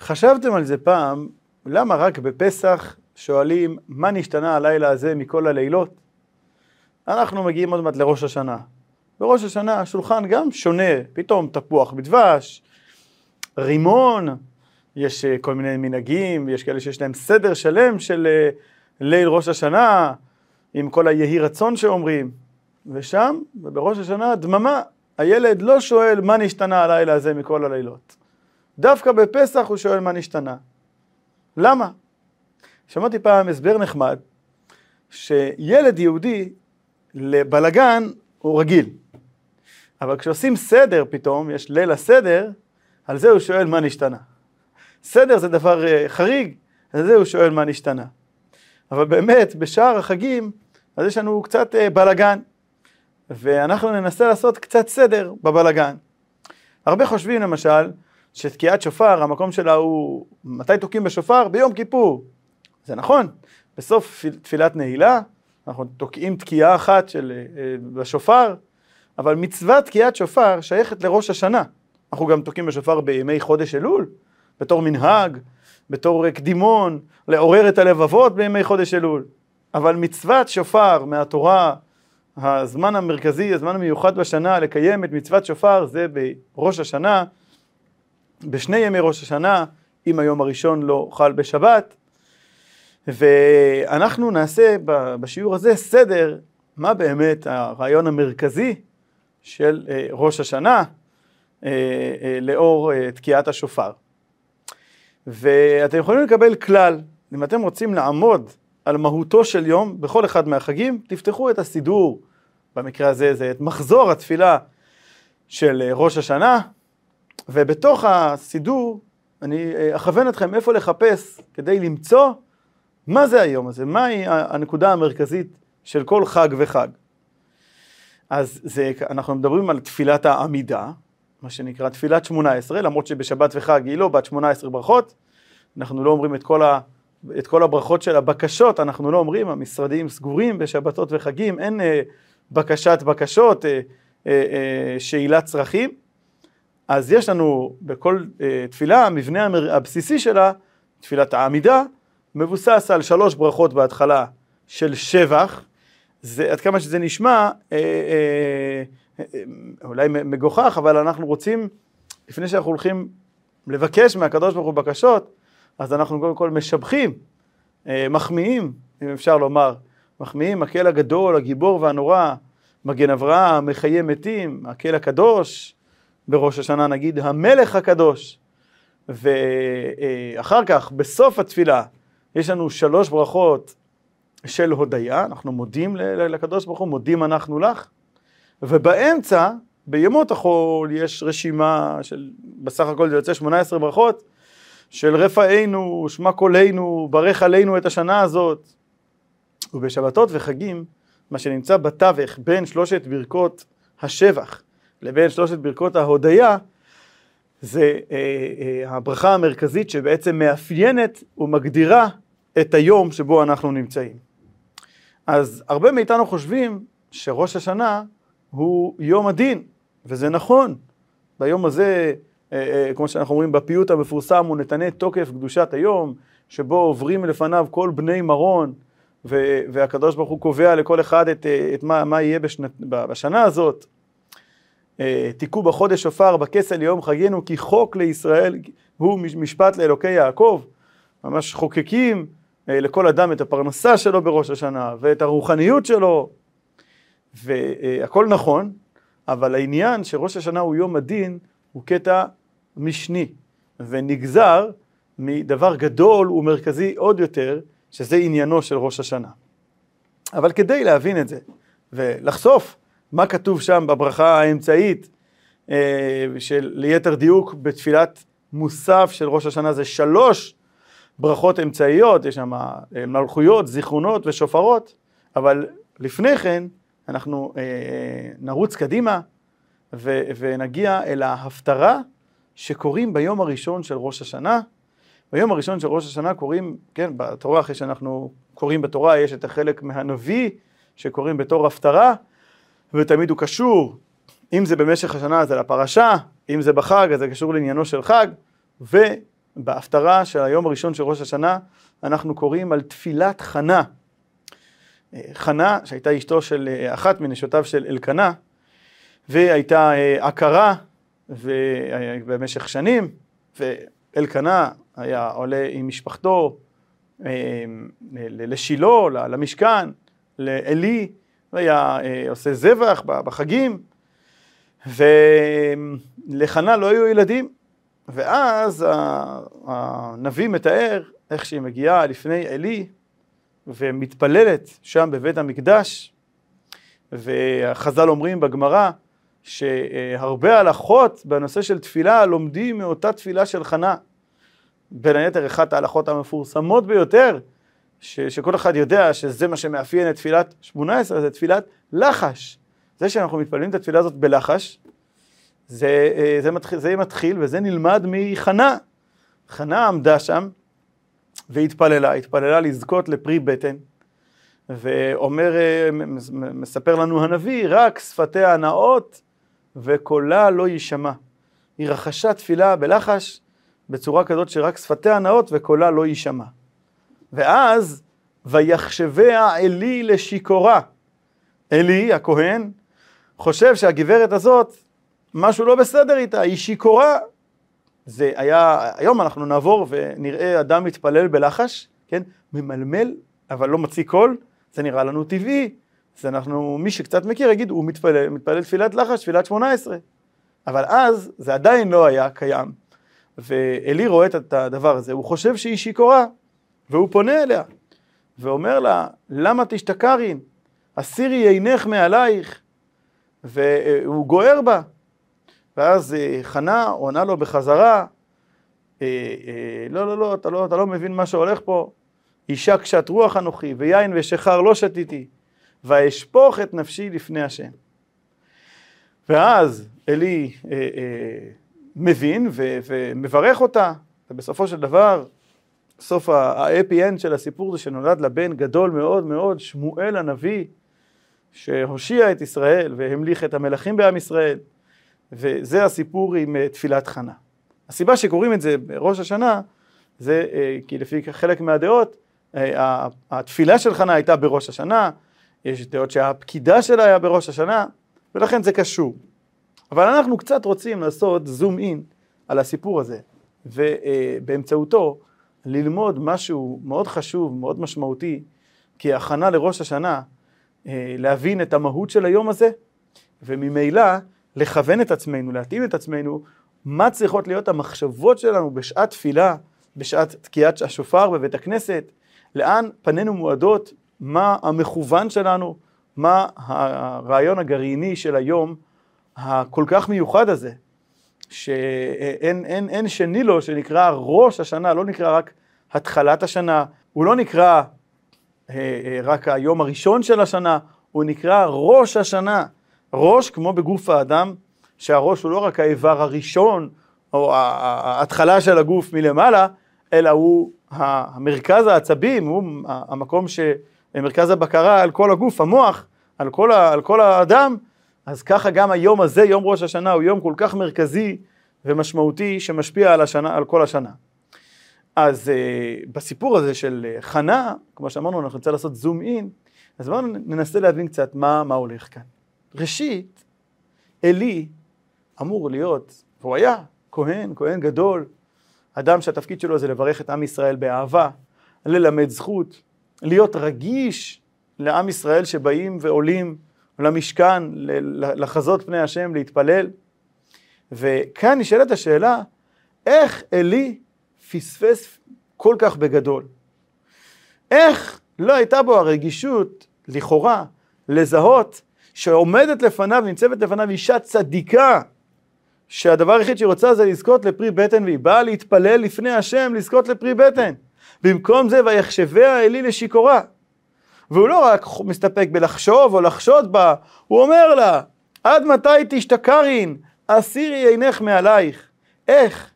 חשבתם על זה פעם, למה רק בפסח שואלים מה נשתנה הלילה הזה מכל הלילות? אנחנו מגיעים עוד מעט לראש השנה. בראש השנה השולחן גם שונה, פתאום תפוח בדבש, רימון, יש כל מיני מנהגים, יש כאלה שיש להם סדר שלם של ליל ראש השנה, עם כל היהי רצון שאומרים. ושם, בראש השנה, דממה, הילד לא שואל מה נשתנה הלילה הזה מכל הלילות. דווקא בפסח הוא שואל מה נשתנה. למה? שמעתי פעם הסבר נחמד, שילד יהודי לבלגן הוא רגיל. אבל כשעושים סדר פתאום, יש ליל הסדר, על זה הוא שואל מה נשתנה. סדר זה דבר חריג, על זה הוא שואל מה נשתנה. אבל באמת, בשאר החגים, אז יש לנו קצת בלגן, ואנחנו ננסה לעשות קצת סדר בבלגן. הרבה חושבים למשל, שתקיעת שופר, המקום שלה הוא, מתי תוקים בשופר? ביום כיפור. זה נכון, בסוף תפילת נעילה, אנחנו תוקעים תקיעה אחת של בשופר, אבל מצוות תקיעת שופר שייכת לראש השנה. אנחנו גם תוקים בשופר בימי חודש אלול, בתור מנהג, בתור קדימון, לעורר את הלבבות בימי חודש אלול. אבל מצוות שופר מהתורה, הזמן המרכזי, הזמן המיוחד בשנה, לקיים את מצוות שופר, זה בראש השנה, בשני ימי ראש השנה, אם היום הראשון לא חל בשבת. ואנחנו נעשה בשיעור הזה סדר, מה באמת הרעיון המרכזי של ראש השנה, לאור תקיעת השופר. ואתם יכולים לקבל כלל, אם אתם רוצים לעמוד על מהותו של יום, בכל אחד מהחגים, תפתחו את הסידור, במקרה הזה זה את מחזור התפילה של ראש השנה, ובתוך הסידור אני אכוון אתכם איפה לחפש כדי למצוא מה זה היום הזה, מהי הנקודה המרכזית של כל חג וחג. אז אנחנו מדברים על תפילת העמידה, מה שנקרא תפילת 18, למרות שבשבת וחג היא לא בת 18 ברכות, אנחנו לא אומרים את כל הברכות של הבקשות, אנחנו לא אומרים, המשרדים סגורים בשבתות וחגים, אין בקשת בקשות, שאילת צרכים, אז יש לנו בכל תפילה, המבנה הבסיסי שלה, תפילת העמידה, מבוסס על 3 ברכות בהתחלה של שבח, זה, עד כמה שזה נשמע, אולי מגוחך, אבל אנחנו רוצים, לפני שאנחנו הולכים לבקש מהקדוש ברוך הוא בקשות, אז אנחנו קודם כל משבחים, מחמיאים, אם אפשר לומר, מחמיאים, הקהל הגדול, הגיבור והנורא, מגן אברהם, מחיי מתים, הקהל הקדוש, בראש השנה נגיד המלך הקדוש, ואחר כך בסוף התפילה, יש לנו 3 ברכות של הודיה, אנחנו מודים לקדוש ברוך הוא, מודים אנחנו לך, ובאמצע, בימות החול, יש רשימה של, בסך הכל זה יוצא 18 ברכות, של רפאינו, שמע קולנו, ברך עלינו את השנה הזאת. ובשבתות וחגים, מה שנמצא בתווך בין 3 ברכות השבח לבין 3 ברכות ההודיה, זה הברכה המרכזית שבעצם מאפיינת ומגדירה את היום שבו אנחנו נמצאים. אז הרבה מאיתנו חושבים שראש השנה הוא יום הדין, וזה נכון. ביום הזה, כמו שאנחנו אומרים, בפיוט המפורסם הוא נתנה תוקף קדושת היום, שבו עוברים לפניו כל בני מרון, והקדוש ברוך הוא קובע לכל אחד את מה יהיה בשנה הזאת. תיקו בחודש שופר בכסל יום חגינו, כי חוק לישראל הוא משפט לאלוקי יעקב. ממש חוקקים לכל אדם את הפרנסה שלו בראש השנה, ואת הרוחניות שלו, והכל נכון, אבל העניין שראש השנה הוא יום הדין, הוא קטע משני, ונגזר מדבר גדול ומרכזי עוד יותר, שזה עניינו של ראש השנה. אבל כדי להבין את זה, ולחשוף מה כתוב שם בברכה האמצעית, של ליתר דיוק בתפילת מוסף של ראש השנה, זה 3 ברכות אמצעיות, יש שם מלכויות, זיכרונות ושופרות, אבל לפני כן, אנחנו נרוץ קדימה, ונגיע אל ההפטרה שקוראים ביום הראשון של ראש השנה. ביום הראשון של ראש השנה קוראים, כן, בתורה, אחרי שאנחנו קוראים בתורה, יש את החלק מהנביא שקוראים בתור הפטרה, ותמיד הוא קשור, אם זה במשך השנה, זה לפרשה, אם זה בחג, אז זה קשור לעניינו של חג, בהפטרה של היום הראשון של ראש השנה, אנחנו קוראים על תפילת חנה. חנה, שהייתה אשתו של אחת מנשותיו של אלקנה, והייתה עקרה במשך שנים, ואלקנה היה עולה עם משפחתו לשילה, למשכן, לעלי, והיה עושה זבח בחגים, ולחנה לא היו ילדים, ואז הנביא מתאר איך שהיא מגיעה לפני עלי, ומתפללת שם בבית המקדש, והחז"ל אומרים בגמרא, שהרבה הלכות בנושא של תפילה לומדים מאותה תפילה של חנה. בין היתר, אחת ההלכות המפורסמות ביותר, שכל אחד יודע שזה מה שמאפיין את תפילת 18, זה תפילת לחש. זה שאנחנו מתפללים את התפילה הזאת בלחש, זה מתחיל וזה נלמד מחנה. חנה עמדה שם והתפללה, התפללה לזכות לפרי בטן, ואומר, מספר לנו הנביא, רק שפתיה נאות וקולה לא יישמע. היא רחשה תפילה בלחש בצורה כזאת שרק שפתיה נאות וקולה לא יישמע. ואז ויחשביה אלי לשיקורה. אלי, הכהן, חושב שהגברת הזאת, משהו לא בסדר איתה, היא שיקורה. זה היה, היום אנחנו נעבור ונראה אדם מתפלל בלחש, כן? ממלמל, אבל לא מציא קול, זה נראה לנו טבעי. אז אנחנו, מי שקצת מכיר, יגיד, הוא מתפלל תפילת לחש, תפילת 18. אבל אז זה עדיין לא היה קיים. ואלי רואה את הדבר הזה, הוא חושב שהיא שיקורה, והוא פונה אליה, ואומר לה, למה תשתכרין? הסירי עינך מעלייך, והוא גוער בה. ואז חנה עונה לו בחזרה, לא, אתה לא מבין מה שהולך פה, אישה קשת רוח אנוכי, ויין ושחר לא שתיתי, ואשפוך את נפשי לפני השם. ואז אלי מבין ומברך אותה, ובסופו של דבר, סוף האפי-אנד של הסיפור זה שנולד לבן גדול מאוד מאוד, שמואל הנביא, שהושיע את ישראל והמליך את המלכים בעם ישראל, וזה הסיפור עם תפילת חנה. הסיבה שקוראים את זה בראש השנה, זה כי לפי חלק מהדעות, התפילה של חנה הייתה בראש השנה, יש דעות שהפקידה שלה היה בראש השנה, ולכן זה קשור. אבל אנחנו קצת רוצים לעשות זום אין על הסיפור הזה, ובאמצעותו, ללמוד משהו מאוד חשוב, מאוד משמעותי, כהכנה לראש השנה, להבין את המהות של היום הזה, וממילא לכוון את עצמנו, להתאים את עצמנו, מה צריכות להיות המחשבות שלנו בשעת תפילה, בשעת תקיעת השופר בבית הכנסת, לאן פנינו מועדות, מה המכוון שלנו, מה הרעיון הגרעיני של היום, הכל כך מיוחד הזה. שאין שני לו, שנקרא ראש השנה, לא נקרא רק התחלת השנה, הוא לא נקרא רק היום הראשון של השנה, הוא נקרא ראש השנה. ראש כמו בגוף האדם, שהראש הוא לא רק האיבר הראשון, או ההתחלה של הגוף מלמעלה, אלא הוא המרכז העצבים, הוא המקום שמרכז הבקרה על כל הגוף, המוח, על כל האדם, אז ככה גם היום הזה, יום ראש השנה, הוא יום כל כך מרכזי ומשמעותי שמשפיע על השנה, על כל השנה. אז בסיפור הזה של חנה, כמו שאמרנו, אנחנו נצא לעשות זום אין, אז בואו ננסה להבין קצת מה הולך כאן. ראשית, אלי אמור להיות, והוא היה כהן, כהן גדול, אדם שהתפקיד שלו זה לברך את עם ישראל באהבה, ללמד זכות, להיות רגיש לעם ישראל שבאים ועולים, למשכן, לחזות פני השם, להתפלל. וכאן נשאלת השאלה, איך אלי פספס כל כך בגדול? איך לא הייתה בו הרגישות, לכאורה, לזהות, שעומדת לפניו, נמצבת לפניו אישה צדיקה, שהדבר היחיד שהיא רוצה זה לזכות לפרי בטן, והיא באה להתפלל לפני השם, לזכות לפרי בטן. במקום זה, ויחשביה אלי לשיקורה. והוא לא רק מסתפק בלחשוב או לחשוד בה, הוא אומר לה, עד מתי תשתכרין, הסירי עינך מעלייך. איך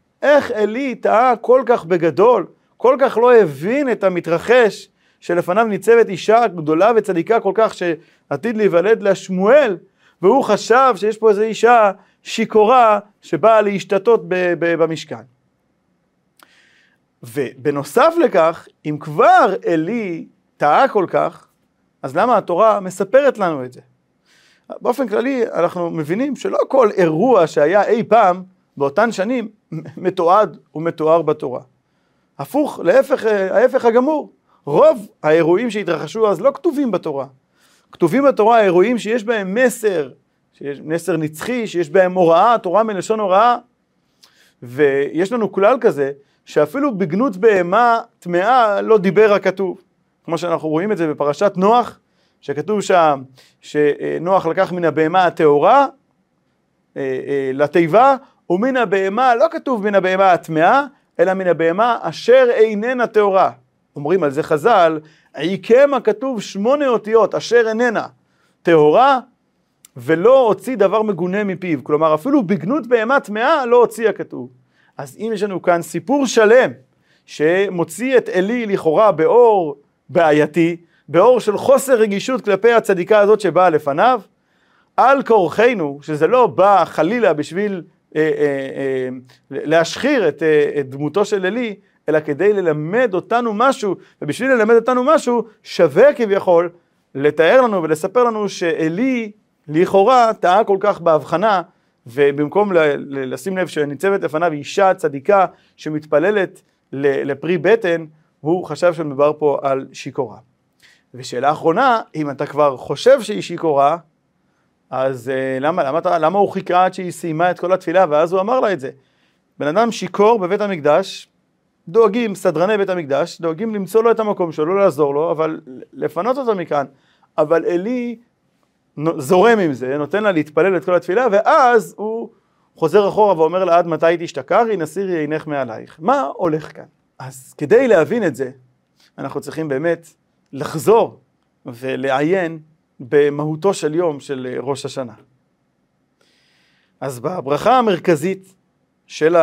אלי טעה כל כך בגדול, כל כך לא הבין את המתרחש, שלפניו ניצבת אישה גדולה וצדיקה כל כך, שעתיד להיוולד לה שמואל, והוא חשב שיש פה איזו אישה שיקורה, שבאה להשתתות במשכן. ובנוסף לכך, אם כבר אלי טעה כל כך, אז למה התורה מספרת לנו את זה? באופן כללי אנחנו מבינים שלא כל אירוע שהיה אי פעם באותן שנים מתועד ומתואר בתורה. הפוך, להפך, ההפך הגמור. רוב האירועים שהתרחשו אז לא כתובים בתורה. כתובים בתורה האירועים שיש בהם מסר, שיש מסר נצחי, שיש בהם הוראה, תורה מלשון הוראה. ויש לנו כלל כזה שאפילו בגנות בהמה טמאה לא דיבר הכתוב. כמו שאנחנו רואים את זה בפרשת נוח, שכתוב שם שנוח לקח מן הבהמה הטהורה לתיבה, ומן הבהמה, לא כתוב מן הבהמה הטמאה, אלא מן הבהמה אשר איננה טהורה. אומרים על זה חז"ל, עיקם הכתוב 8 אותיות, אשר איננה טהורה, ולא הוציא דבר מגונה מפיו. כלומר, אפילו בגנות בהמה טמאה לא הוציא הכתוב. אז אם יש לנו כאן סיפור שלם, שמוציא את אלי לכאורה באור בעייתי, באור של חוסר רגישות כלפי הצדיקה הזאת שבאה לפניו, על כורחנו, שזה לא בא חלילה בשביל להשחיר את דמותו של אלי, אלא כדי ללמד אותנו משהו, ובשביל ללמד אותנו משהו, שווה כביכול לתאר לנו ולספר לנו שאלי לכאורה טעה כל כך בהבחנה, ובמקום לשים לב שניצבת לפניו אישה צדיקה שמתפללת לפרי בטן, הוא חשב שמדבר פה על שיקורה. ושאלה האחרונה, אם אתה כבר חושב שהיא שיקורה, אז למה הוא חיכה עד שהיא סיימה את כל התפילה, ואז הוא אמר לה את זה? בן אדם שיקור בבית המקדש, דואגים, סדרני בית המקדש, דואגים למצוא לו את המקום שלו, לעזור לו, אבל לפנות אותו מכאן. אבל אלי זורם עם זה, נותן לה להתפלל את כל התפילה, ואז הוא חוזר אחורה ואומר לה, עד מתי תשתכרי, נסירי עינך מעלייך. מה הולך כאן? אז כדי להבין את זה, אנחנו צריכים באמת לחזור ולעיין במהותו של יום של ראש השנה. אז בברכה המרכזית של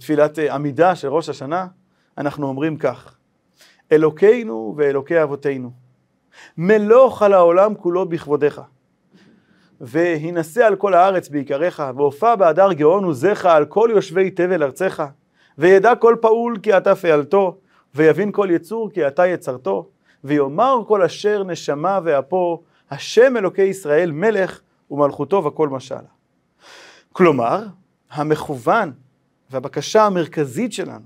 תפילת עמידה של ראש השנה, אנחנו אומרים כך: אלוקינו ואלוקי אבותינו, מלוך על העולם כולו בכבודך, והינשא על כל הארץ בעיקריך, והופע בהדר גאון עוזיך על כל יושבי תבל ארצך, וידע כל פעול כי אתה פעלתו, ויבין כל יצור כי אתה יצרתו, ויאמר כל אשר נשמה ואפו, השם אלוקי ישראל מלך ומלכותו וכל משלה. כלומר, המכוון והבקשה המרכזית שלנו,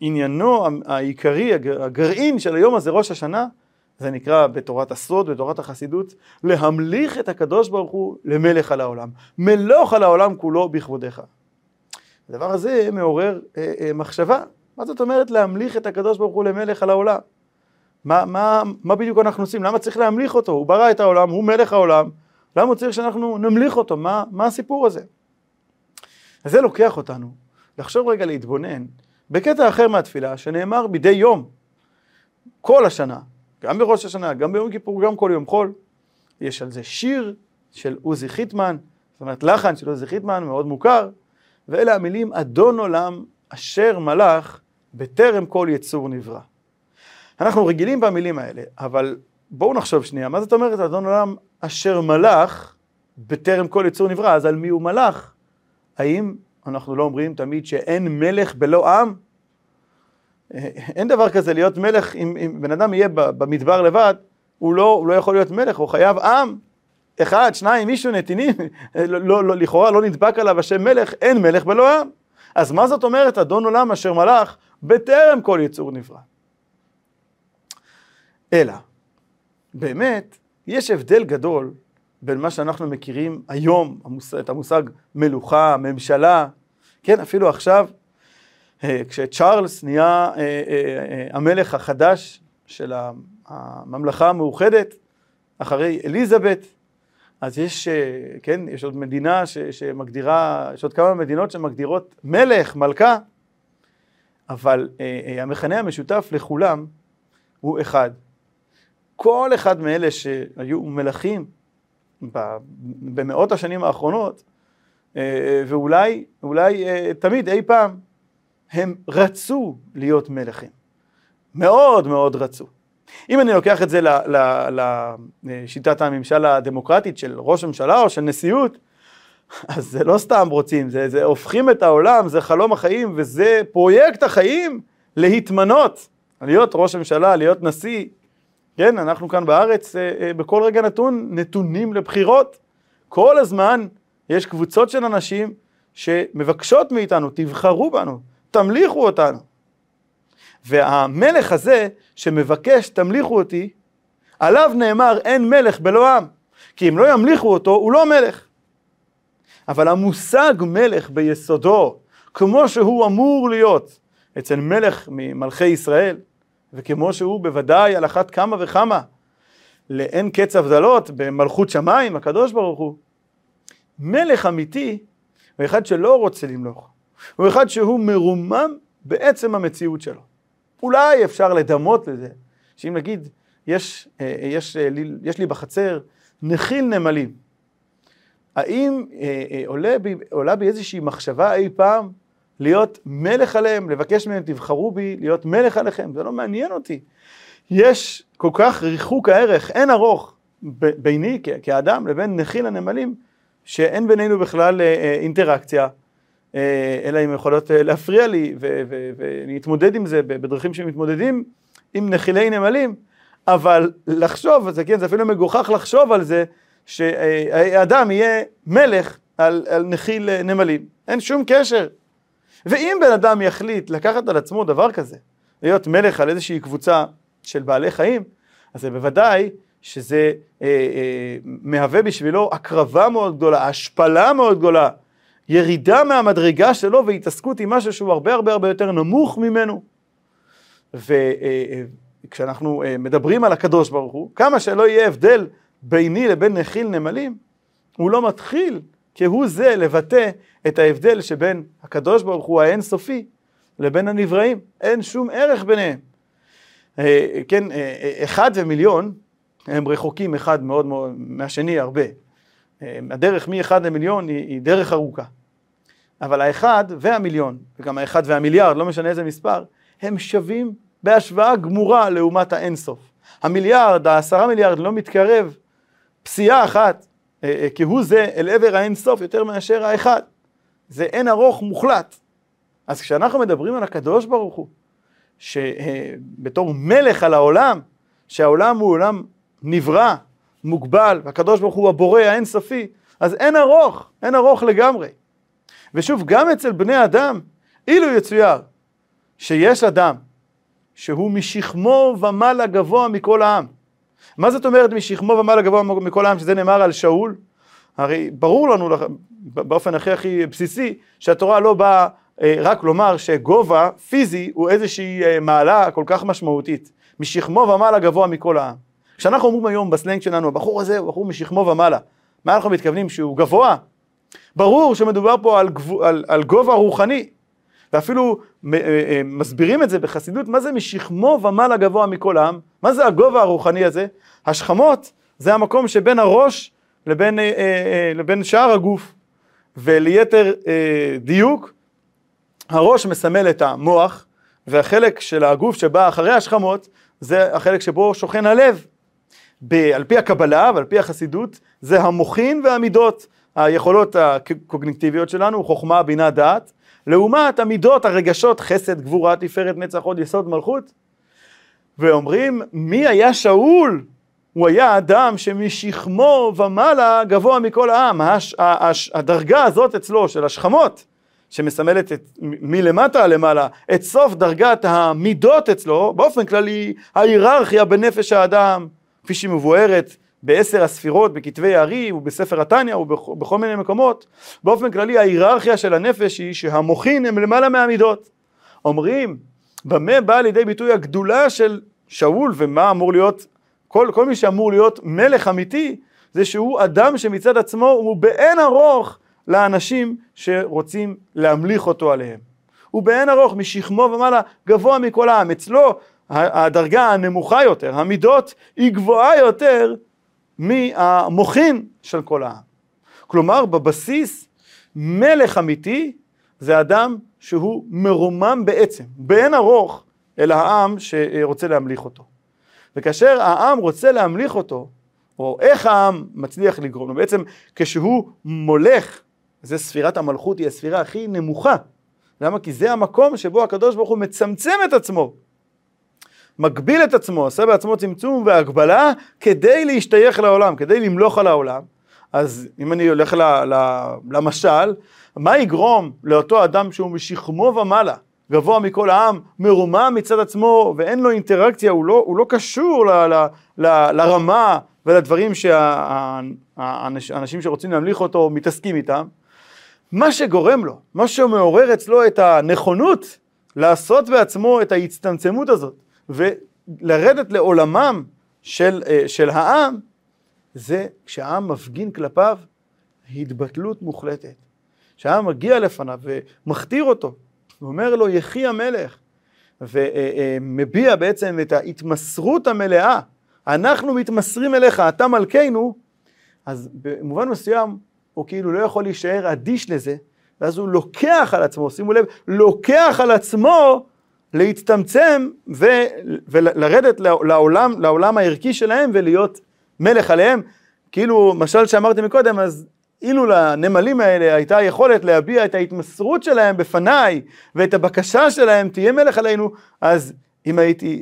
עניינו העיקרי, הגרעין של היום הזה, ראש השנה, זה נקרא בתורת הסוד, בתורת החסידות, להמליך את הקדוש ברוך הוא למלך על העולם. מלוך על העולם כולו בכבודך. הדבר הזה מעורר מחשבה. מה זאת אומרת להמליך את הקדוש ברוך הוא למלך על העולם? מה בדיוק אנחנו עושים? למה צריך להמליך אותו? הוא ברא את העולם, הוא מלך העולם. למה הוא צריך שאנחנו נמליך אותו? מה הסיפור הזה? אז זה לוקח אותנו לחשוב רגע, להתבונן בקטע אחר מהתפילה שנאמר מדי יום, כל השנה, גם בראש השנה, גם ביום כיפור, גם כל יום חול. יש על זה שיר של עוזי חיטמן, זאת אומרת לחן של עוזי חיטמן, מאוד מוכר, ואלה המילים: אדון עולם אשר מלך בטרם כל יצור נברא. אנחנו רגילים במילים האלה, אבל בואו נחשוב שנייה, מה זאת אומרת אדון עולם אשר מלך בטרם כל יצור נברא? אז על מי הוא מלך? האם אנחנו לא אומרים תמיד שאין מלך בלא עם? אין דבר כזה להיות מלך. אם בן אדם יהיה במדבר לבד, הוא לא יכול להיות מלך, הוא חייב עם. אחד, שניים, מישהו, נתינים, לכאורה לא נדבק עליו השם מלך, אין מלך בלא עם. אז מה זאת אומרת אדון עולם אשר מלך בטרם כל יצור נברא? אלא, באמת, יש הבדל גדול בין מה שאנחנו מכירים היום, את המושג מלוכה, ממשלה, כן, אפילו עכשיו, כשצ'ארלס נהיה המלך החדש של הממלכה המאוחדת, אחרי אליזבת, אז יש, כן, יש עוד מדינה שמגדירה, יש עוד כמה מדינות שמגדירות מלך, מלכה, אבל המכנה המשותף לכולם הוא אחד. כל אחד מאלה שהיו מלכים במאות השנים האחרונות, ואולי תמיד אי פעם, הם רצו להיות מלכים. מאוד מאוד רצו. אם אני לוקח את זה לשיטת הממשל הדמוקרטית של ראש ממשלה או של נשיאות, אז זה לא סתם רוצים, זה הופכים את העולם, זה חלום החיים, וזה פרויקט החיים להתמנות, להיות ראש הממשלה, להיות נשיא. כן, אנחנו כאן בארץ, בכל רגע נתון, נתונים לבחירות. כל הזמן יש קבוצות של אנשים שמבקשות מאיתנו, תבחרו בנו, תמליכו אותנו. והמלך הזה שמבקש תמליכו אותי, עליו נאמר אין מלך בלא עם, כי אם לא ימליכו אותו הוא לא מלך. אבל המושג מלך ביסודו, כמו שהוא אמור להיות אצל מלך ממלכי ישראל, וכמו שהוא בוודאי על אחת כמה וכמה, לאין קץ הבדלות במלכות שמיים, הקדוש ברוך הוא. מלך אמיתי הוא אחד שלא רוצה למלוך, הוא אחד שהוא מרומם בעצם המציאות שלו. אולי אפשר לדמות לזה, שאם נגיד, יש לי בחצר נחיל נמלים, האם עולה בי איזושהי מחשבה אי פעם להיות מלך עליהם, לבקש מהם תבחרו בי, להיות מלך עליכם? זה לא מעניין אותי. יש כל כך ריחוק הערך, אין ארוך ביני כאדם לבין נחיל הנמלים, שאין בינינו בכלל אינטראקציה, אלא אם יכולות להפריע לי ואני אתמודד עם זה בדרכים שמתמודדים עם נחילי נמלים. אבל לחשוב, זה אפילו מגוחך לחשוב על זה, שהאדם יהיה מלך על נחיל נמלים. אין שום קשר. ואם בן אדם יחליט לקחת על עצמו דבר כזה, להיות מלך על איזושהי קבוצה של בעלי חיים, אז זה בוודאי שזה מהווה בשבילו הקרבה מאוד גדולה, השפלה מאוד גדולה, ירידה מהמדרגה שלו והתעסקות עם משהו שהוא הרבה הרבה הרבה יותר נמוך ממנו. וכשאנחנו מדברים על הקדוש ברוך הוא, כמה שלא יהיה הבדל ביני לבין נחיל נמלים, הוא לא מתחיל כהוא זה לבטא את ההבדל שבין הקדוש ברוך הוא האינסופי לבין הנבראים. אין שום ערך ביניהם. כן, אחד ומיליון הם רחוקים אחד מאוד מאוד מהשני הרבה. הדרך מאחד למיליון היא דרך ארוכה. אבל האחד והמיליון, וגם האחד והמיליארד, לא משנה איזה מספר, הם שווים בהשוואה גמורה לעומת האינסוף. המיליארד, 10 מיליארד, לא מתקרב פסיעה אחת, כהוא זה אל עבר האינסוף יותר מאשר האחד. זה אין ארוך מוחלט. אז כשאנחנו מדברים על הקדוש ברוך הוא, שבתור מלך על העולם, שהעולם הוא עולם נברא, מוגבל, והקדוש ברוך הוא הבורא האינסופי, אז אין ארוך, אין ארוך לגמרי. ושוב, גם אצל בני אדם, אילו יצויר שיש אדם שהוא משכמו ומעלה גבוה מכל העם. מה זאת אומרת משכמו ומעלה גבוה מכל העם, שזה נאמר על שאול? הרי ברור לנו באופן הכי בסיסי, שהתורה לא באה רק לומר שגובה פיזי הוא איזושהי מעלה כל כך משמעותית. משכמו ומעלה גבוה מכל העם. כשאנחנו אומרים היום בסלנג שלנו, הבחור הזה הוא בחור משכמו ומעלה, מה אנחנו מתכוונים? שהוא גבוה? ברור שמדובר פה על גובה רוחני, ואפילו מסבירים את זה בחסידות, מה זה משכמו ומעלה גבוה מכל העם? מה זה הגובה הרוחני הזה? השכמות זה המקום שבין הראש לבין שאר הגוף, וליתר דיוק, הראש מסמל את המוח, והחלק של הגוף שבא אחרי השכמות, זה החלק שבו שוכן הלב. על פי הקבלה ועל פי החסידות, זה המוחין והמידות, היכולות הקוגניטיביות שלנו, חוכמה, בינה, דעת, לעומת המידות, הרגשות, חסד, גבורה, תפארת, נצח, הוד, יסוד, מלכות. ואומרים, מי היה שאול? הוא היה אדם שמשכמו ומעלה גבוה מכל העם. הדרגה הזאת אצלו של השכמות, שמסמלת מלמטה למעלה, את סוף דרגת המידות אצלו, באופן כללי ההיררכיה בנפש האדם, כפי שהיא מבוארת בעשר הספירות, בכתבי הארי ובספר התניא ובכל מיני מקומות, באופן כללי ההיררכיה של הנפש היא שהמוחין הם למעלה מהמידות. אומרים, במה בא לידי ביטוי הגדולה של שאול ומה אמור להיות, כל מי שאמור להיות מלך אמיתי, זה שהוא אדם שמצד עצמו הוא באין ארוך, לאנשים שרוצים להמליך אותו עליהם. הוא בעין ארוך משכמו ומעלה גבוה מכל העם. אצלו הדרגה הנמוכה יותר, המידות היא גבוהה יותר מהמוחין של כל העם. כלומר בבסיס מלך אמיתי זה אדם שהוא מרומם בעצם, בעין ארוך אל העם שרוצה להמליך אותו. וכאשר העם רוצה להמליך אותו, או איך העם מצליח לגרום לו, בעצם כשהוא מולך זה ספירת המלכות, היא הספירה הכי נמוכה. למה? כי זה המקום שבו הקדוש ברוך הוא מצמצם את עצמו. מגביל את עצמו, עשה בעצמו צמצום והגבלה כדי להשתייך לעולם, כדי למלוך על העולם. אז אם אני הולך למשל, מה יגרום לאותו אדם שהוא משכמו ומעלה, גבוה מכל העם, מרומה מצד עצמו ואין לו אינטראקציה, הוא לא קשור לרמה ולדברים שהאנשים שרוצים להמליך אותו מתעסקים איתם. מה שגורם לו, מה שמעורר אצלו את הנכונות לעשות בעצמו את ההצטמצמות הזאת ולרדת לעולמם של העם, זה כשהעם מפגין כלפיו התבטלות מוחלטת. כשהעם מגיע לפניו ומכתיר אותו, ואומר לו יחי המלך, ומביע בעצם את ההתמסרות המלאה, אנחנו מתמסרים אליך, אתה מלכנו. אז במובן מסוים הוא כאילו לא יכול להישאר אדיש לזה, ואז הוא לוקח על עצמו, שימו לב, לוקח על עצמו להצטמצם ולרדת לעולם הערכי שלהם ולהיות מלך עליהם. כאילו משל שאמרתי מקודם, אז אילו לנמלים האלה הייתה היכולת להביע את ההתמסרות שלהם בפניי ואת הבקשה שלהם תהיה מלך עלינו, אז אם הייתי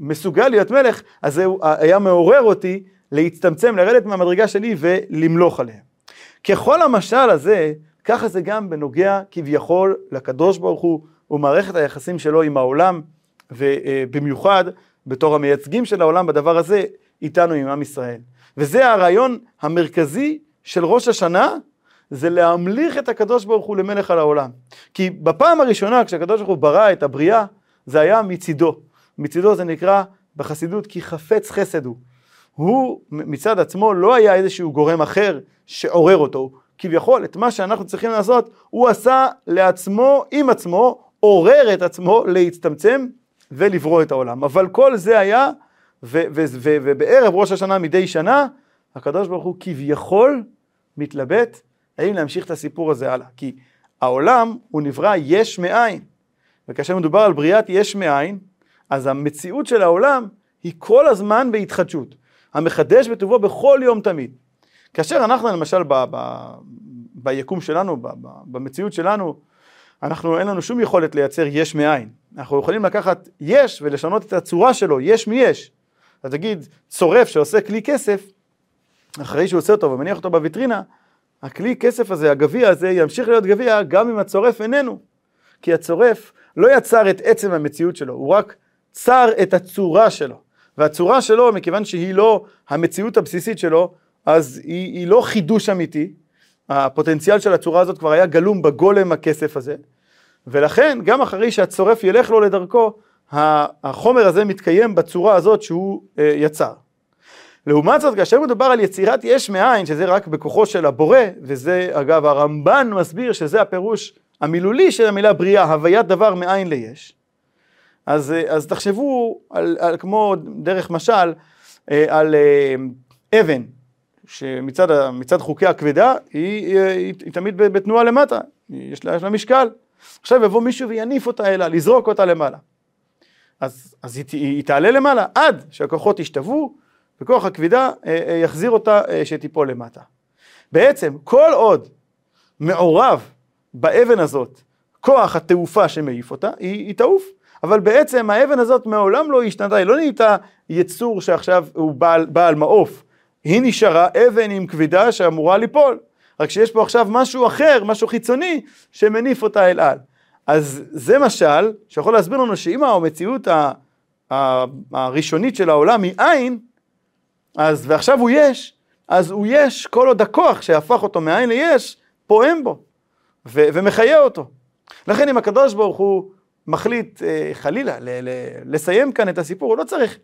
מסוגל להיות מלך, אז זה היה מעורר אותי להצטמצם, לרדת מהמדרגה שלי ולמלוך עליהם. ככל המשל הזה, ככה זה גם בנוגע כביכול לקדוש ברוך הוא ומערכת היחסים שלו עם העולם, ובמיוחד בתור המייצגים של העולם בדבר הזה איתנו, עם עם ישראל. וזה הרעיון המרכזי של ראש השנה, זה להמליך את הקדוש ברוך הוא למלך על העולם. כי בפעם הראשונה כשהקדוש ברוך הוא ברא את הבריאה, זה היה מצידו. מצידו זה נקרא בחסידות כי חפץ חסד הוא. הוא מצד עצמו לא היה איזשהו גורם אחר שעורר אותו. כביכול את מה שאנחנו צריכים לעשות, הוא עשה לעצמו עם עצמו, עורר את עצמו להצטמצם ולברוא את העולם. אבל כל זה היה, ובערב ראש השנה מדי שנה, הקדוש ברוך הוא כביכול מתלבט, האם להמשיך את הסיפור הזה הלאה. כי העולם הוא נברא יש מאין. וכאשר מדובר על בריאת יש מאין, אז המציאות של העולם היא כל הזמן בהתחדשות. המחדש בטובו בכל יום תמיד. כאשר אנחנו למשל ביקום שלנו, במציאות שלנו, אין לנו שום יכולת לייצר יש מאין. אנחנו יכולים לקחת יש ולשנות את הצורה שלו, יש מיש. אז תגיד, צורף שעושה כלי כסף, אחרי שהוא עושה אותו ומניח אותו בוויטרינה, הכלי כסף הזה, הגביע הזה, ימשיך להיות גביע גם אם הצורף איננו. כי הצורף לא יצר את עצם המציאות שלו, הוא רק צר את הצורה שלו. והצורה שלו, מכיוון שהיא לא המציאות הבסיסית שלו, אז היא לא חידוש אמיתי. הפוטנציאל של הצורה הזאת כבר היה גלום בגולם הכסף הזה, ולכן גם אחרי שהצורף ילך לו לדרכו, החומר הזה מתקיים בצורה הזאת שהוא יצר. לעומת זאת, כאשר מדובר על יצירת יש מאין, שזה רק בכוחו של הבורא, וזה אגב הרמב"ן מסביר שזה הפירוש המילולי של המילה בריאה, הוויית דבר מאין ליש. אז תחשבו על כמו דרך משל, על אבן, שמצד חוקי הכבדה, היא תמיד בתנועה למטה, יש לה משקל. עכשיו יבוא מישהו ויניף אותה אליה, לזרוק אותה למעלה. אז היא תעלה למעלה, עד שהכוחות ישתוו, וכוח הכבדה יחזיר אותה שתיפול למטה. בעצם, כל עוד מעורב באבן הזאת, כוח התעופה שמעיף אותה, היא תעוף. אבל בעצם האבן הזאת מעולם לא השתנתה, היא לא נהייתה יצור שעכשיו הוא בעל מעוף. היא נשארה אבן עם כבידה שאמורה ליפול, רק שיש פה עכשיו משהו אחר, משהו חיצוני, שמניף אותה אל על. אז זה משל שיכול להסביר לנו שאם המציאות הראשונית של העולם היא עין, אז ועכשיו הוא יש, אז הוא יש כל עוד הכוח שהפך אותו מעין ליש, פועם בו ומחיה אותו. לכן אם הקדוש ברוך הוא מחליט חלילה לסיים כאן את הסיפור, הוא לא צריך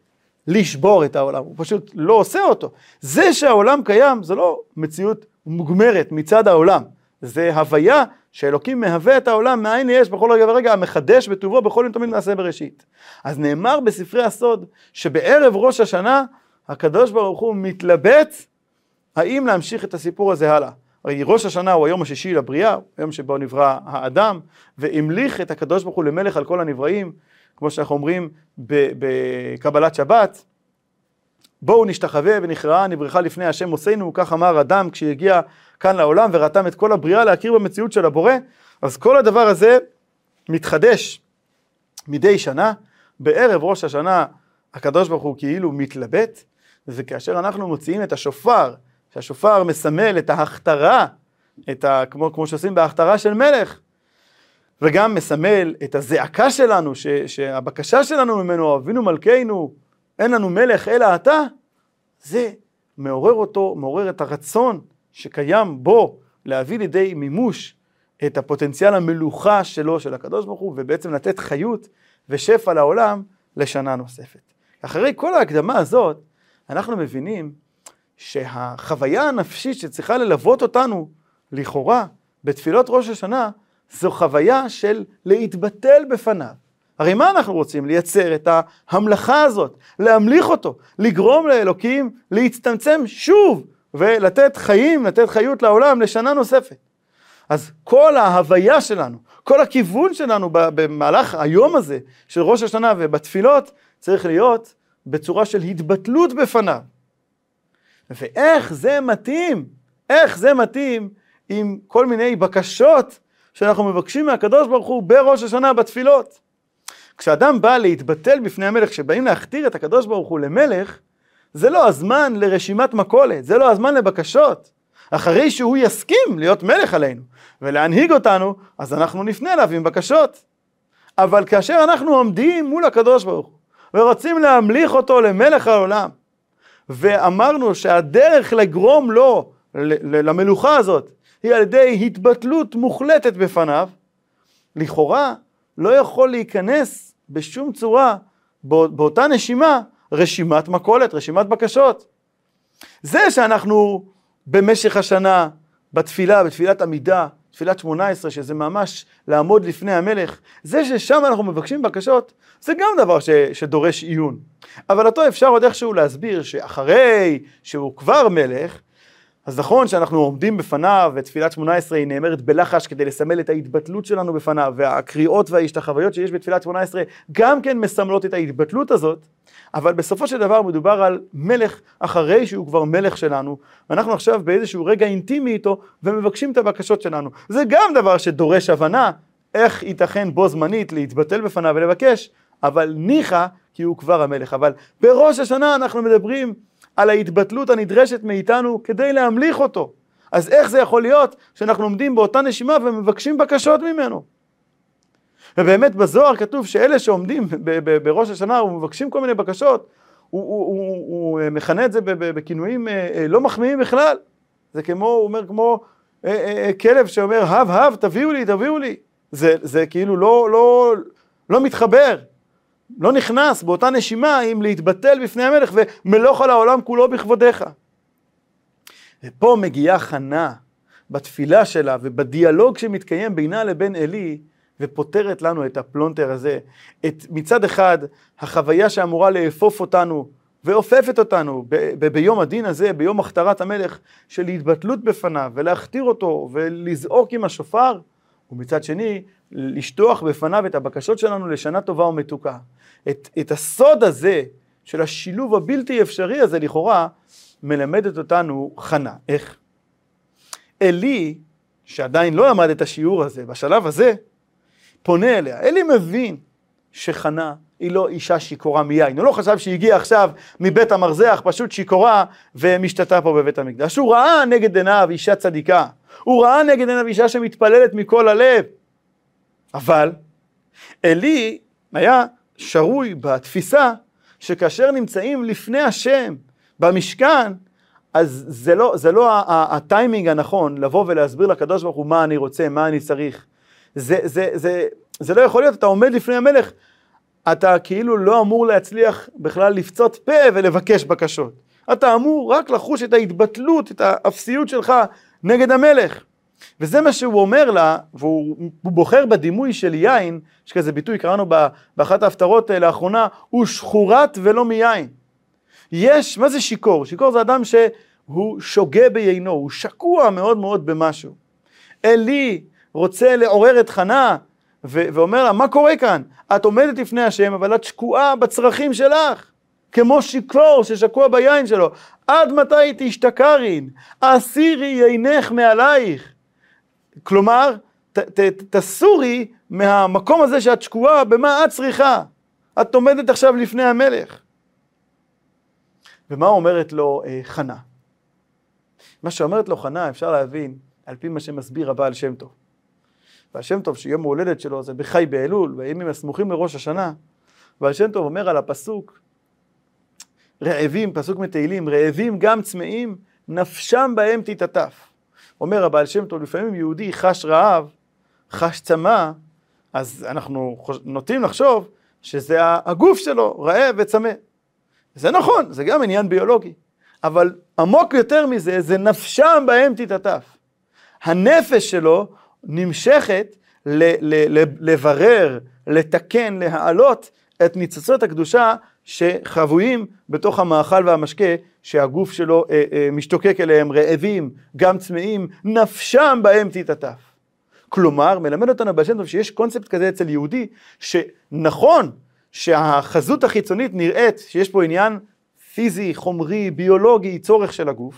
לשבור את העולם, הוא פשוט לא עושה אותו. זה שהעולם קיים, זה לא מציאות מוגמרת מצד העולם, זה הוויה שאלוקים מהווה את העולם מאין ליש בכל רגע ורגע, המחדש בטובו בכל יום תמיד מעשה בראשית. אז נאמר בספרי הסוד שבערב ראש השנה הקדוש ברוך הוא מתלבט האם להמשיך את הסיפור הזה הלאה. הרי ראש השנה הוא היום השישי לבריאה, היום שבו נברא האדם, והמליך את הקדוש ברוך הוא למלך על כל הנבראים, כמו שאנחנו אומרים בקבלת שבת, בואו נשתחווה ונכרעה נברכה לפני השם עושינו, כך אמר אדם כשהגיע כאן לעולם ורתם את כל הבריאה להכיר במציאות של הבורא. אז כל הדבר הזה מתחדש מדי שנה, בערב ראש השנה הקדוש ברוך הוא כאילו מתלבט, וכאשר אנחנו מוציאים את השופר, שהשופר מסמל את ההכתרה, כמו שעושים בהכתרה של מלך, וגם מסמל את הזעקה שלנו, שהבקשה שלנו ממנו, אבינו מלכנו, אין לנו מלך אלא אתה, זה מעורר אותו, מעורר את הרצון שקיים בו, להביא לידי מימוש את הפוטנציאל המלוכה שלו, של הקדוש ברוך הוא, ובעצם לתת חיות ושפע לעולם לשנה נוספת. אחרי כל ההקדמה הזאת, אנחנו מבינים שהחוויה הנפשית שצריכה ללוות אותנו, לכאורה, בתפילות ראש השנה, זו חוויה של להתבטל בפניו. הרי מה אנחנו רוצים? לייצר את ההמלכה הזאת, להמליך אותו, לגרום לאלוקים להצטמצם שוב, ולתת חיים, לתת חיות לעולם לשנה נוספת. אז כל ההוויה שלנו, כל הכיוון שלנו במהלך היום הזה של ראש השנה ובתפילות, צריך להיות בצורה של התבטלות בפניו. ואיך זה מתאים? איך זה מתאים עם כל מיני בקשות שאנחנו מבקשים מהקדוש ברוך הוא בראש השנה בתפילות? כשאדם בא להתבטל בפני המלך, כשבאים להכתיר את הקדוש ברוך הוא למלך, זה לא הזמן לרשימת מכולת, זה לא הזמן לבקשות. אחרי שהוא יסכים להיות מלך עלינו ולהנהיג אותנו, אז אנחנו נפנה אליו עם בקשות. אבל כאשר אנחנו עומדים מול הקדוש ברוך הוא, ורוצים להמליך אותו למלך העולם, ואמרנו שהדרך לגרום לו למלוכה הזאת, היא על ידי התבטלות מוחלטת בפניו, לכאורה לא יכול להיכנס בשום צורה, באותה נשימה, רשימת מכולת, רשימת בקשות. זה שאנחנו במשך השנה, בתפילה, בתפילת עמידה, תפילת 18, שזה ממש לעמוד לפני המלך, זה ששם אנחנו מבקשים בקשות, זה גם דבר שדורש עיון. אבל אותו אפשר עוד איכשהו להסביר שאחרי שהוא כבר מלך, אז נכון שאנחנו עומדים בפניו, ותפילת 18 היא נאמרת בלחש כדי לסמל את ההתבטלות שלנו בפניו, והקריאות וההשתחוויות שיש בתפילת 18 גם כן מסמלות את ההתבטלות הזאת, אבל בסופו של דבר מדובר על מלך אחרי שהוא כבר מלך שלנו, ואנחנו עכשיו באיזשהו רגע אינטימי איתו, ומבקשים את הבקשות שלנו. זה גם דבר שדורש הבנה, איך ייתכן בו זמנית להתבטל בפניו ולבקש, אבל ניחא כי הוא כבר המלך. אבל בראש השנה אנחנו מדברים על ההתבטלות הנדרשת מאיתנו כדי להמליך אותו. אז איך זה יכול להיות שאנחנו עומדים באותה נשימה ומבקשים בקשות ממנו? ובאמת בזוהר כתוב שאלה שעומדים בראש השנה ומבקשים כל מיני בקשות, הוא מכנה את זה בכינויים לא מחמיאים בכלל. זה כמו, הוא אומר, כמו כלב שאומר, "הב, הב, תביאו לי, תביאו לי." זה כאילו לא מתחבר. לא נכנס באותה נשימה עם להתבטל בפני המלך ומלוך על העולם כולו בכבודך. ופה מגיעה חנה בתפילה שלה ובדיאלוג שמתקיים בינה לבין אלי, ופותרת לנו את הפלונטר הזה. את מצד אחד החוויה שאמורה לאפוף אותנו ואופפת אותנו ביום הדין הזה, ביום הכתרת המלך, של התבטלות בפניו ולהכתיר אותו ולזעוק עם השופר, ומצד שני לשטוח בפניו את הבקשות שלנו לשנה טובה ומתוקה. את הסוד הזה של השילוב הבלתי אפשרי הזה לכאורה מלמדת אותנו חנה. איך? אלי, שעדיין לא למד את השיעור הזה, בשלב הזה פונה אליה. אלי מבין שחנה היא לא אישה שיקורה מיין. הוא לא חשב שהגיע עכשיו מבית המרזח, פשוט שיקורה ומשתתה פה בבית המקדש. הוא ראה נגד עיניו אישה צדיקה. הוא ראה נגד עיניו אישה שמתפללת מכל הלב. אבל אלי היה שרוי בתפיסה שכאשר נמצאים לפני השם במשכן, אז זה לא הטיימינג הנכון לבוא ולהסביר לקדוש ברוך הוא מה אני רוצה, מה אני צריך. זה לא יכול להיות. אתה עומד לפני המלך, אתה כאילו לא אמור להצליח בכלל לפצות פה ולבקש בקשות. אתה אמור רק לחוש את ההתבטלות, את האפסיות שלך נגד המלך. וזה מה שהוא אומר לה, והוא בוחר בדימוי של יין, שכזה ביטוי קראנו באחת ההפטרות לאחרונה, הוא שחורת ולא מיין. יש, מה זה שיקור? שיקור זה אדם שהוא שוגה ביינו, הוא שקוע מאוד מאוד במשהו. אלי רוצה לעורר את חנה, ואומר לה, מה קורה כאן? את עומדת לפני השם, אבל את שקועה בצרכים שלך. כמו שכור ששקוע ביין שלו, עד מתי תשתכרין, אסירי יינך מעלייך. כלומר, תסורי מהמקום הזה שאת שקועה, במה את צריכה? את עומדת עכשיו לפני המלך. ומה אומרת לו חנה? מה שאומרת לו חנה אפשר להבין על פי מה שמסביר הבעל שם טוב. בעל שם טוב שיום ההולדת שלו זה בחי באלול, בימים הסמוכים לראש השנה. בעל שם טוב אומר על הפסוק, רעבים, פסוק מתהילים, רעבים גם צמאים, נפשם בהם תתעטף. אומר הבעל שם טוב, לפעמים יהודי חש רעב, חש צמא, אז אנחנו נוטים לחשוב שזה הגוף שלו, רעב וצמא. זה נכון, זה גם עניין ביולוגי, אבל עמוק יותר מזה, זה נפשם בהם תתעטף. הנפש שלו נמשכת לברר, לתקן, להעלות את ניצוצות הקדושה שחבויים בתוך המאכל והמשקה שהגוף שלו משתוקק אליהם, רעבים, גם צמאים, נפשם בהם תתעטף. כלומר, מלמד אותנו הבעל שם טוב שיש קונספט כזה אצל יהודי, שנכון שהחזות החיצונית נראית שיש פה עניין פיזי, חומרי, ביולוגי, צורך של הגוף,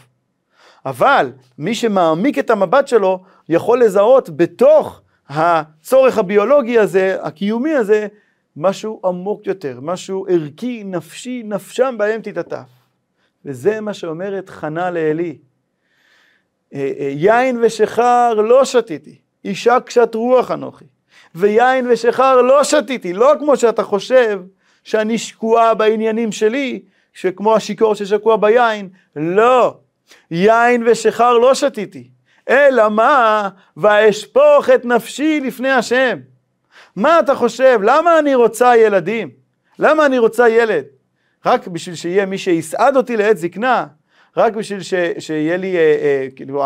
אבל מי שמעמיק את המבט שלו יכול לזהות בתוך הצורך הביולוגי הזה, הקיומי הזה, משהו עמוק יותר, משהו ערכי, נפשי, נפשם בהם תתעטף. וזה מה שאומרת חנה לעלי. יין ושיכר לא שתיתי, אישה קשת רוח אנוכי. ויין ושיכר לא שתיתי, לא כמו שאתה חושב שאני שקועה בעניינים שלי, שכמו השיכור ששקוע ביין, לא. יין ושיכר לא שתיתי, אלא מה? ואשפוך את נפשי לפני השם. מה אתה חושב? למה אני רוצה ילדים? למה אני רוצה ילד? רק בשביל שיהיה מי שיסעד אותי לעת זקנה, רק בשביל שיהיה לי כאילו,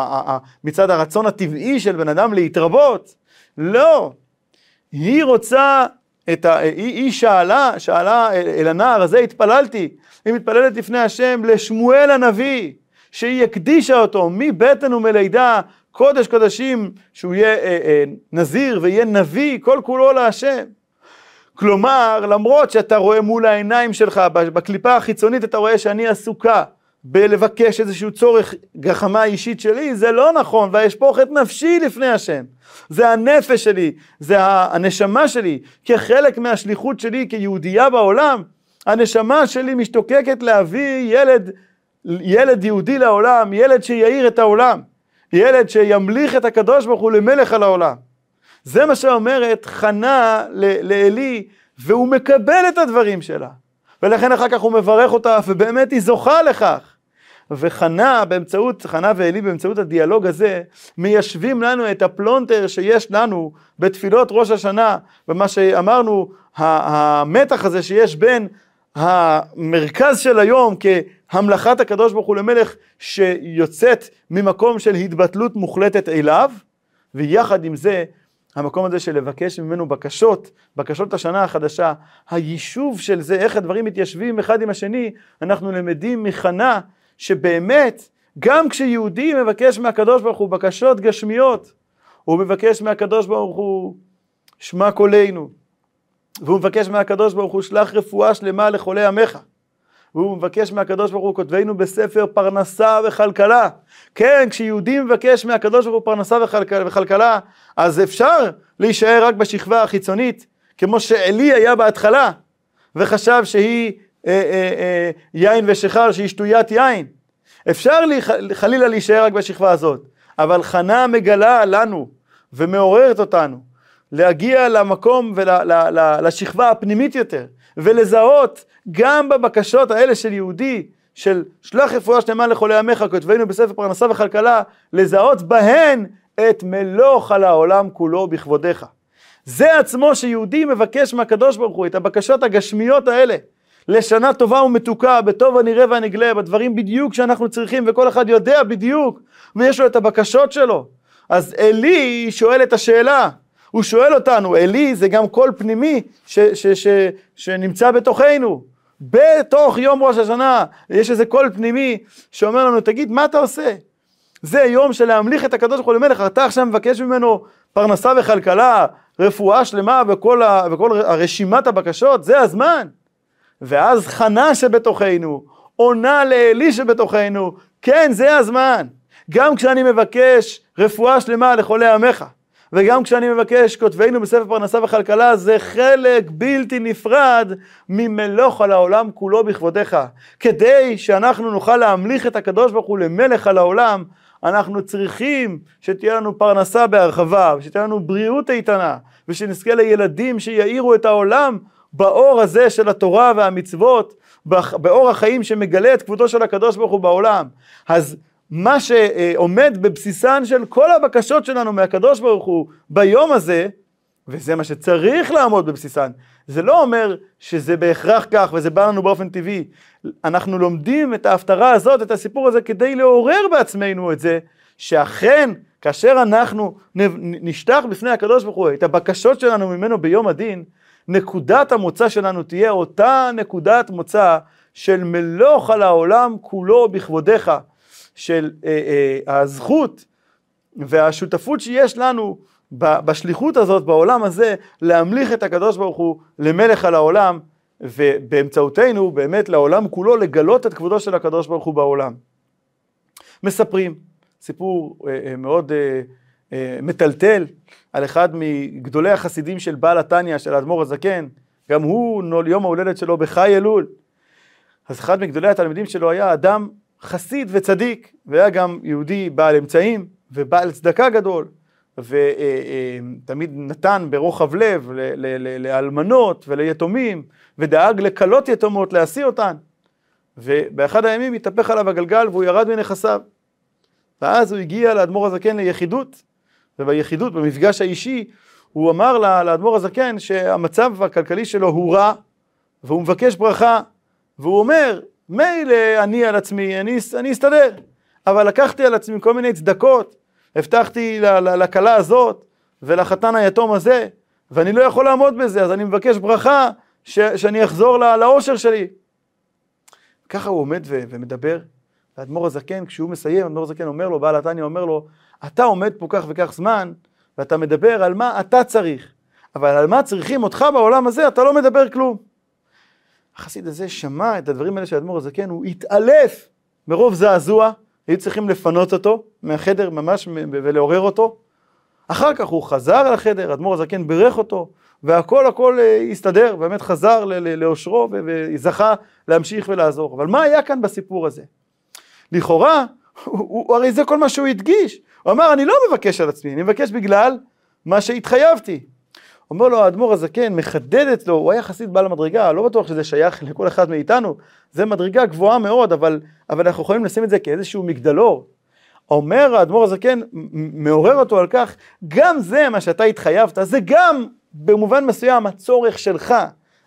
מצד הרצון הטבעי של בן אדם להתרבות? לא. היא שאלה אל הנער הזה, התפללתי, היא מתפללת לפני השם לשמואל הנביא, שהיא הקדישה אותו מבטן ומלידה, קודש קודשים, שהוא יהיה נזיר ויהיה נביא, כל כולו להשם. כלומר, למרות שאתה רואה מול העיניים שלך, בקליפה החיצונית אתה רואה שאני עסוקה, בלבקש איזשהו צורך גחמה אישית שלי, זה לא נכון, ואשפוך את נפשי לפני השם. זה הנפש שלי, זה הנשמה שלי, כחלק מהשליחות שלי כיהודייה בעולם, הנשמה שלי משתוקקת להביא ילד יהודי לעולם, ילד שיעיר את העולם, ילד שימליך את הקדוש ברוך הוא למלך על העולם. זה מה שאומרת חנה לעלי, והוא מקבל את הדברים שלה. ולכן אחר כך הוא מברך אותה, ובאמת היא זוכה לכך. חנה ועלי באמצעות הדיאלוג הזה, מיישבים לנו את הפלונטר שיש לנו בתפילות ראש השנה, ומה שאמרנו, המתח הזה שיש בין המרכז של היום כהמלכת הקדוש ברוך הוא למלך, שיוצאת ממקום של התבטלות מוחלטת אליו, ויחד עם זה, המקום הזה של לבקש ממנו בקשות השנה החדשה, היישוב של זה, איך הדברים מתיישבים אחד עם השני, אנחנו למדים מחנה שבאמת, גם כשיהודי מבקש מהקדוש ברוך הוא בקשות גשמיות, הוא מבקש מהקדוש ברוך הוא שמע קולנו, והוא מבקש מהקדוש ברוך הוא שלח רפואה שלמה לחולי עמך, והוא מבקש מהקדוש ברוך הוא כותבנו בספר פרנסה וכלכלה. כן, כשיהודי מבקש מהקדוש ברוך הוא פרנסה וכלכלה, אז אפשר להישאר רק בשכבה החיצונית, כמו שעלי היה בהתחלה, וחשב שהיא יין ושיכר, שהיא שטוית יין. אפשר חלילה להישאר רק בשכבה הזאת, אבל חנה מגלה לנו ומעוררת אותנו, להגיע למקום ולשכבה הפנימית יותר, ולזהות גם בבקשות האלה של יהודי, של שלח רפואה שלמה לחולי עמך, כותבנו בספר פרנסה וכלכלה, לזהות בהן את מלוך על העולם כולו בכבודך. זה עצמו שיהודי מבקש מהקדוש ברוך הוא, את הבקשות הגשמיות האלה, לשנה טובה ומתוקה, בטוב הנראה והנגלה, בדברים בדיוק שאנחנו צריכים, וכל אחד יודע בדיוק, ויש לו את הבקשות שלו. אז עלי שואל את השאלה, הוא שואל אותנו, עלי זה גם קול פנימי שנמצא בתוכנו, בתוך יום ראש השנה, יש איזה קול פנימי שאומר לנו, תגיד מה אתה עושה? זה יום של להמליך את הקדוש ברוך הוא למלך, אתה עכשיו מבקש ממנו פרנסה וכלכלה, רפואה שלמה וכל הרשימת הבקשות, זה הזמן ואז חנה שבתוכנו, עונה לאלי שבתוכנו, כן, זה הזמן. גם כשאני מבקש רפואה שלמה לחולי עמך, וגם כשאני מבקש כותבנו בספר פרנסה וכלכלה, זה חלק בלתי נפרד ממלוך על העולם כולו בכבודך. כדי שאנחנו נוכל להמליך את הקדוש ברוך הוא למלך על העולם, אנחנו צריכים שתהיה לנו פרנסה בהרחבה, ושתהיה לנו בריאות איתנה, ושנזכה לילדים שיאירו את העולם באור הזה של התורה והמצוות, באור החיים שמגלה את כבודו של הקדוש ברוך הוא בעולם. אז מה שעומד בבסיסן של כל הבקשות שלנו מהקדוש ברוך הוא ביום הזה, וזה מה שצריך לעמוד בבסיסן, זה לא אומר שזה בהכרח כך וזה בא לנו באופן טבעי. אנחנו לומדים את ההפטרה הזאת, את הסיפור הזה, כדי לעורר בעצמנו את זה, שאכן כאשר אנחנו נשטח בפני הקדוש ברוך הוא את הבקשות שלנו ממנו ביום הדין, נקודת המוצא שלנו תהיה אותה נקודת מוצא של מלוך על העולם כולו בכבודך, של הזכות והשותפות שיש לנו בשליחות הזאת בעולם הזה, להמליך את הקדוש ברוך הוא למלך על העולם, ובאמצעותנו באמת לעולם כולו לגלות את כבודו של הקדוש ברוך הוא בעולם. מספרים סיפור מאוד מטלטל על אחד מגדולי החסידים של בעל התניא, של האדמו"ר הזקן, גם הוא יום ההולדת שלו בחי אלול. אז אחד מגדולי התלמידים שלו היה אדם חסיד וצדיק, והיה גם יהודי בעל אמצעים ובעל צדקה גדול, ותמיד נתן ברוחב לב לאלמנות וליתומים, ודאג לקלות יתומות להשיא אותן. ובאחד הימים התהפך עליו הגלגל והוא ירד מנכסיו, ואז הוא הגיע לאדמו"ר הזקן ליחידות, וביחידות, במפגש האישי, הוא אמר לאדמו"ר הזקן שהמצב הכלכלי שלו הוא רע, והוא מבקש ברכה, והוא אומר, מילא אני על עצמי, אני אסתדר, אבל לקחתי על עצמי כל מיני צדקות, הבטחתי לכלה הזאת ולחתן היתום הזה, ואני לא יכול לעמוד בזה, אז אני מבקש ברכה שאני אחזור לאושר שלי. ככה הוא עומד ומדבר, והאדמו"ר הזקן, כשהוא מסיים, האדמו"ר הזקן אומר לו, בעל התניא אומר לו, אתה עומד פה כך וכך זמן, ואתה מדבר על מה אתה צריך, אבל על מה צריכים אותך בעולם הזה, אתה לא מדבר כלום. החסיד הזה שמע את הדברים האלה של האדמו"ר הזקן, הוא התעלף מרוב זעזוע, היו צריכים לפנות אותו מהחדר ממש ולעורר אותו. אחר כך הוא חזר לחדר, האדמו"ר הזקן בירך אותו, והכל הסתדר, באמת חזר לאושרו וזכה להמשיך ולעזור. אבל מה היה כאן בסיפור הזה? לכאורה, הרי זה כל מה שהוא הדגיש. הוא אמר, אני לא מבקש על עצמי, אני מבקש בגלל מה שהתחייבתי. אומר לו האדמו"ר הזקן, מחדדת לו, הוא היה חסיד בעל מדרגה, לא בטוח שזה שייך לכל אחד מאיתנו, זה מדרגה גבוהה מאוד, אבל אנחנו יכולים לשים את זה כאיזשהו מגדלור. אומר האדמו"ר הזקן, מעורר אותו על כך, גם זה מה שאתה התחייבת, זה גם במובן מסוים הצורך שלך,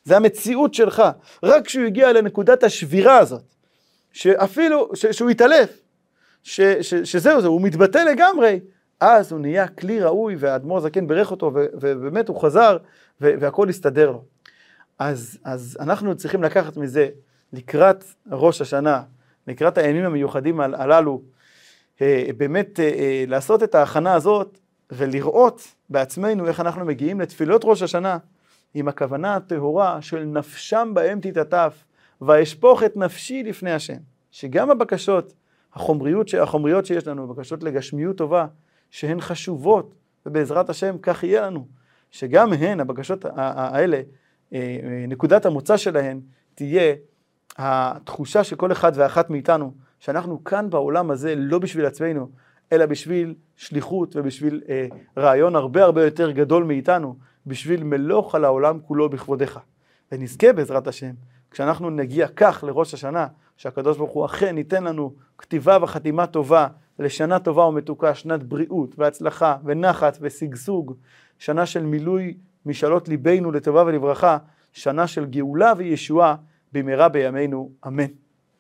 זה המציאות שלך, רק כשהוא הגיע לנקודת השבירה הזאת, שאפילו, שהוא התעלף, שזהו זה, הוא מתבטא לגמרי, אז הוא נהיה כלי ראוי, והאדמו"ר הזקן ברך אותו, ובאמת הוא חזר, והכל הסתדר לו. אז אנחנו צריכים לקחת מזה, לקראת ראש השנה, לקראת הימים המיוחדים הללו, באמת לעשות את ההכנה הזאת, ולראות בעצמנו איך אנחנו מגיעים לתפילות ראש השנה, עם הכוונה הטהורה של נפשם בהם תתעטף, ואשפוך את נפשי לפני השם, שגם הבקשות, החומריות שיש לנו, הבקשות לגשמיות טובה, שהן חשובות, ובעזרת השם כך יהיה לנו, שגם הן, הבקשות האלה, נקודת המוצא שלהן, תהיה התחושה של כל אחד ואחת מאיתנו, שאנחנו כאן בעולם הזה לא בשביל עצמנו, אלא בשביל שליחות ובשביל רעיון הרבה הרבה יותר גדול מאיתנו, בשביל מלוך על העולם כולו בכבודך. ונזכה בעזרת השם, כשאנחנו נגיע כך לראש השנה, שהקדוש ברוך הוא אכן ייתן לנו כתיבה וחתימה טובה, לשנה טובה ומתוקה, שנת בריאות והצלחה ונחת וסגסוג, שנה של מילוי משאלות ליבנו לטובה ולברכה, שנה של גאולה וישועה במהרה בימינו, אמן.